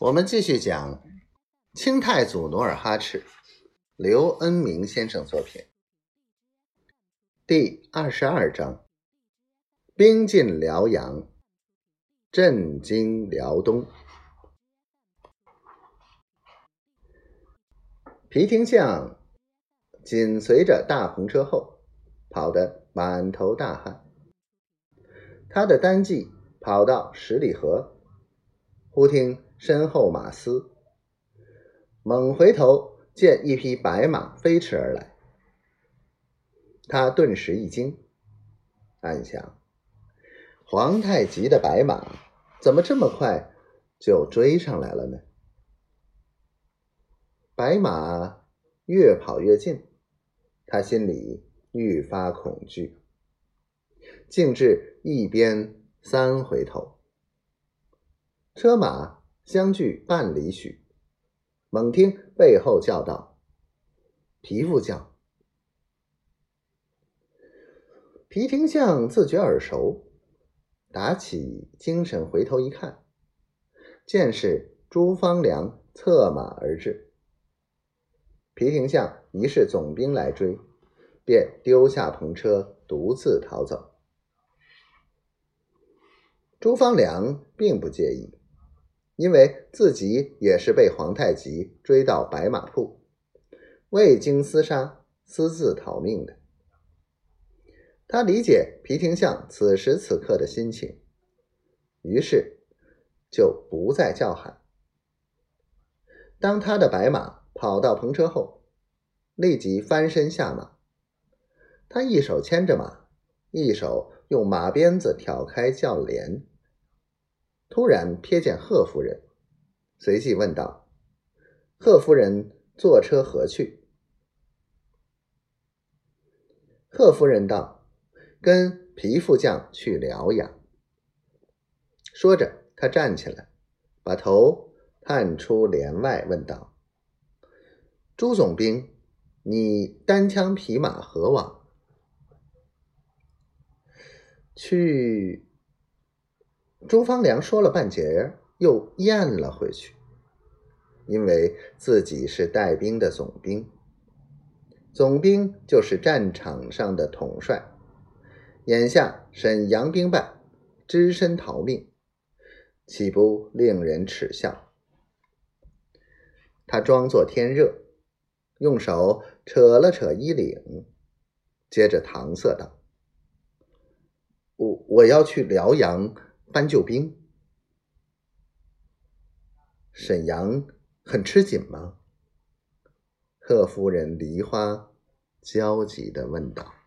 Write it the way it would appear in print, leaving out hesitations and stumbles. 我们继续讲清太祖努尔哈赤，刘恩明先生作品，第22章：兵进辽阳，震惊辽东。皮廷相紧随着大篷车后，跑得满头大汗。他的单骑跑到十里河，忽听身后马嘶，猛回头见一匹白马飞驰而来。他顿时一惊，暗想：皇太极的白马怎么这么快就追上来了呢？白马越跑越近，他心里愈发恐惧，竟至一边三回头。车马相距半里许，猛听背后叫道：“皮副将！”皮廷相自觉耳熟，打起精神回头一看，见是朱方良策马而至。皮廷相疑是总兵来追，便丢下篷车独自逃走。朱方良并不介意，因为自己也是被皇太极追到白马铺，未经厮杀，私自逃命的。他理解皮廷相此时此刻的心情，于是就不再叫喊。当他的白马跑到篷车后，立即翻身下马。他一手牵着马，一手用马鞭子挑开轿帘。突然瞥见贺夫人，随即问道：“贺夫人坐车何去？”贺夫人道：“跟皮副将去辽阳。”说着，她站起来，把头探出帘外，问道：“朱总兵，你单枪匹马何往？”“去。”朱方良说了半截，又咽了回去，因为自己是带兵的总兵，总兵就是战场上的统帅。眼下沈阳兵败，只身逃命，岂不令人耻笑？他装作天热，用手扯了扯衣领，接着搪塞道：“我要去辽阳搬救兵。”“沈阳很吃紧吗？”贺夫人梨花焦急地问道。